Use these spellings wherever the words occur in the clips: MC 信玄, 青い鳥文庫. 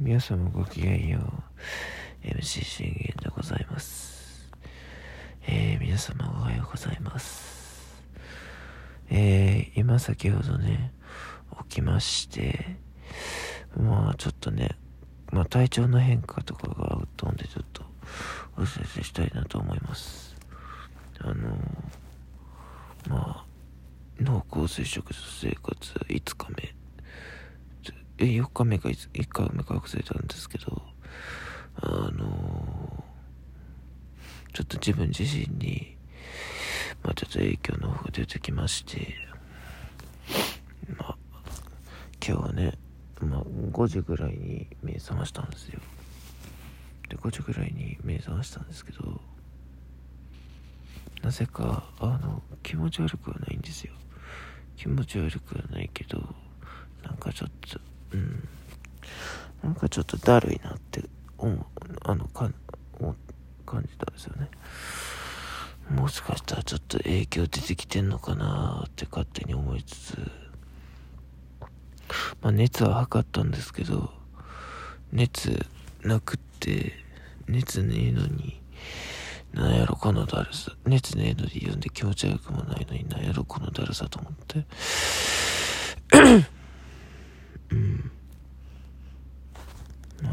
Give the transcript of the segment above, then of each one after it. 皆様ごきげんよう。MC 信玄でございます。皆様おはようございます。今先ほどね、起きまして、ちょっとね、体調の変化とかがあったんで、ちょっとお知らせしたいなと思います。濃厚接触生活5日目。4日目か1回目か忘れたんですけど、ちょっと自分自身に、ちょっと影響の方が出てきまして、今日はね、5時ぐらいに目覚ましたんですよ。で、5時ぐらいに目覚ましたんですけど、なぜか、気持ち悪くはないんですよ。気持ち悪くはないけど、なんかちょっとだるいなって感じたんですよね。もしかしたらちょっと影響出てきてんのかなって勝手に思いつつ、熱は測ったんですけど、熱なくって、熱ねえのになんやろこのだるさ、熱ねえのに読んで気持ち悪くもないのになんやろこのだるさと思って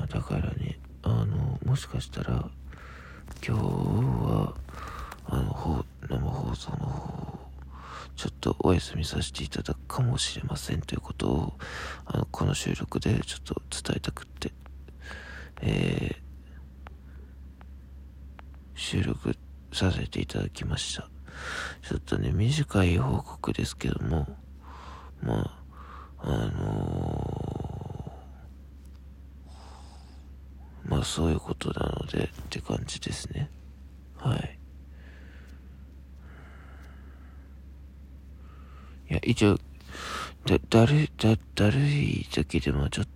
だからね、もしかしたら今日は生放送の方ちょっとお休みさせていただくかもしれませんということをこの収録でちょっと伝えたくって、収録させていただきました。ちょっとね、短い報告ですけども、そういうことなのでって感じですね。はい。いや、一応だるいだけでもちょっ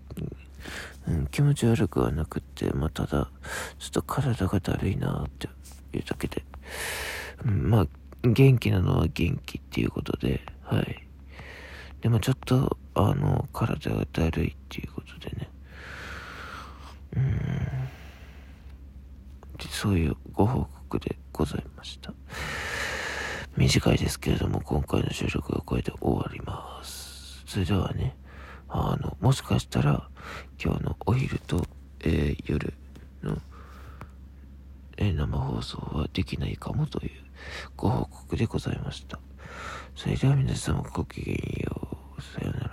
と、気持ち悪くはなくって、ただちょっと体がだるいなっていうだけで、元気なのは元気っていうことで、はい。でもちょっと体がだるいっていうことでね。そういうご報告でございました。短いですけれども、今回の収録はこれで終わります。それではね、もしかしたら今日のお昼と、夜の、生放送はできないかもというご報告でございました。それでは皆様ごきげんよう。さようなら。